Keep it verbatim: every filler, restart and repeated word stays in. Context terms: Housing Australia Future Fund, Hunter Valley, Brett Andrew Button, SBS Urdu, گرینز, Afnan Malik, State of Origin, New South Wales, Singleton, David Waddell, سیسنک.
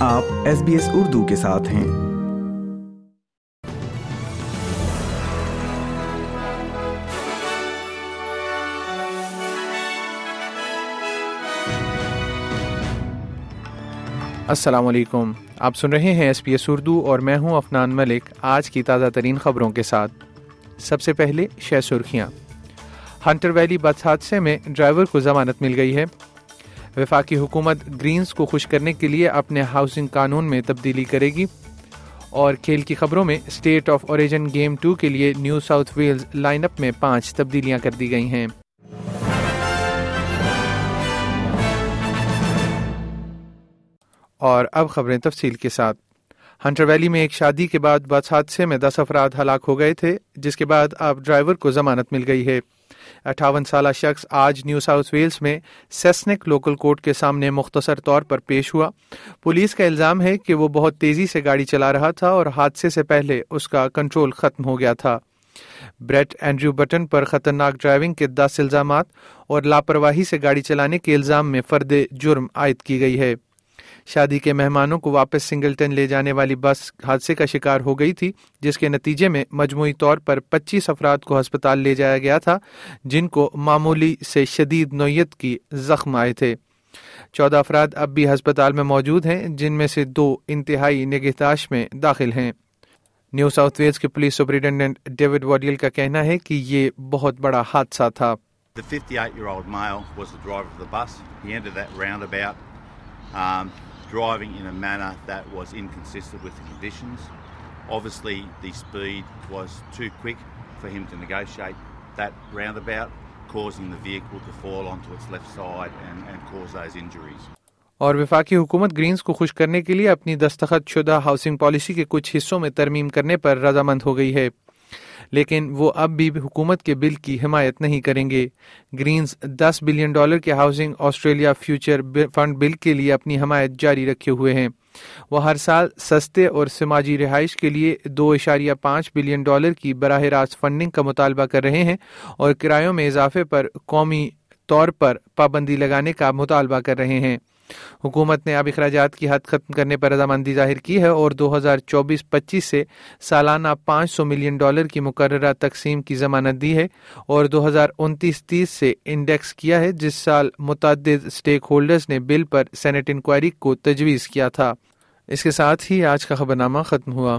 آپ S B S Urdu کے ساتھ ہیں۔ السلام علیکم، آپ سن رہے ہیں ایس بی ایس اردو اور میں ہوں افنان ملک، آج کی تازہ ترین خبروں کے ساتھ۔ سب سے پہلے شہ سرخیاں۔ ہنٹر ویلی بس حادثے میں ڈرائیور کو ضمانت مل گئی ہے۔ وفاقی حکومت گرینز کو خوش کرنے کے لیے اپنے ہاؤسنگ قانون میں تبدیلی کرے گی۔ اور کھیل کی خبروں میں State of Origin game two کے لیے New South Wales line up میں پانچ تبدیلیاں کر دی گئی ہیں۔ اور اب خبریں تفصیل کے ساتھ۔ ہنٹر ویلی میں ایک شادی کے بعد بس حادثے میں دس افراد ہلاک ہو گئے تھے، جس کے بعد اب ڈرائیور کو ضمانت مل گئی ہے۔ اٹھاون سالہ شخص آج نیو ساؤتھ ویلز میں سیسنک لوکل کورٹ کے سامنے مختصر طور پر پیش ہوا۔ پولیس کا الزام ہے کہ وہ بہت تیزی سے گاڑی چلا رہا تھا اور حادثے سے پہلے اس کا کنٹرول ختم ہو گیا تھا۔ بریٹ اینڈریو بٹن پر خطرناک ڈرائیونگ کے دس الزامات اور لاپرواہی سے گاڑی چلانے کے الزام میں فرد جرم عائد کی گئی ہے۔ شادی کے مہمانوں کو واپس سنگلٹن لے جانے والی بس حادثے کا شکار ہو گئی تھی، جس کے نتیجے میں مجموعی طور پر پچیس افراد کو ہسپتال لے جایا گیا تھا، جن کو معمولی سے شدید نوعیت کی زخم آئے تھے۔ چودہ افراد اب بھی ہسپتال میں موجود ہیں، جن میں سے دو انتہائی نگہداشت میں داخل ہیں۔ نیو ساؤتھ ویلز کے پولیس سپرنٹینڈنٹ ڈیوڈ واڈیل کا کہنا ہے کہ یہ بہت بڑا حادثہ تھا۔ driving in a manner that was inconsistent with the conditions. Obviously the speed was too quick for him to negotiate that roundabout, causing the vehicle to fall onto its left side and, and cause those injuries. اور وفاقی حکومت گرینز کو خوش کرنے کے لیے اپنی دستخط شدہ ہاؤسنگ پالیسی کے کچھ حصوں میں ترمیم کرنے پر رضامند ہو گئی ہے، لیکن وہ اب بھی حکومت کے بل کی حمایت نہیں کریں گے۔ گرینز دس بلین ڈالر کے housing Australia future fund bill کے لیے اپنی حمایت جاری رکھے ہوئے ہیں۔ وہ ہر سال سستے اور سماجی رہائش کے لیے دو اشاریہ پانچ بلین ڈالر کی براہ راست فنڈنگ کا مطالبہ کر رہے ہیں اور کرایوں میں اضافے پر قومی طور پر پابندی لگانے کا مطالبہ کر رہے ہیں۔ حکومت نے اب اخراجات کی حد ختم کرنے پر رضامندی ظاہر کی ہے اور دو ہزار چوبیس پچیس سے سالانہ پانچ سو ملین ڈالر کی مقررہ تقسیم کی ضمانت دی ہے اور دو ہزار انتیس تیس سے انڈیکس کیا ہے، جس سال متعدد سٹیک ہولڈرز نے بل پر سینٹ انکوائری کو تجویز کیا تھا۔ اس کے ساتھ ہی آج کا خبرنامہ ختم ہوا۔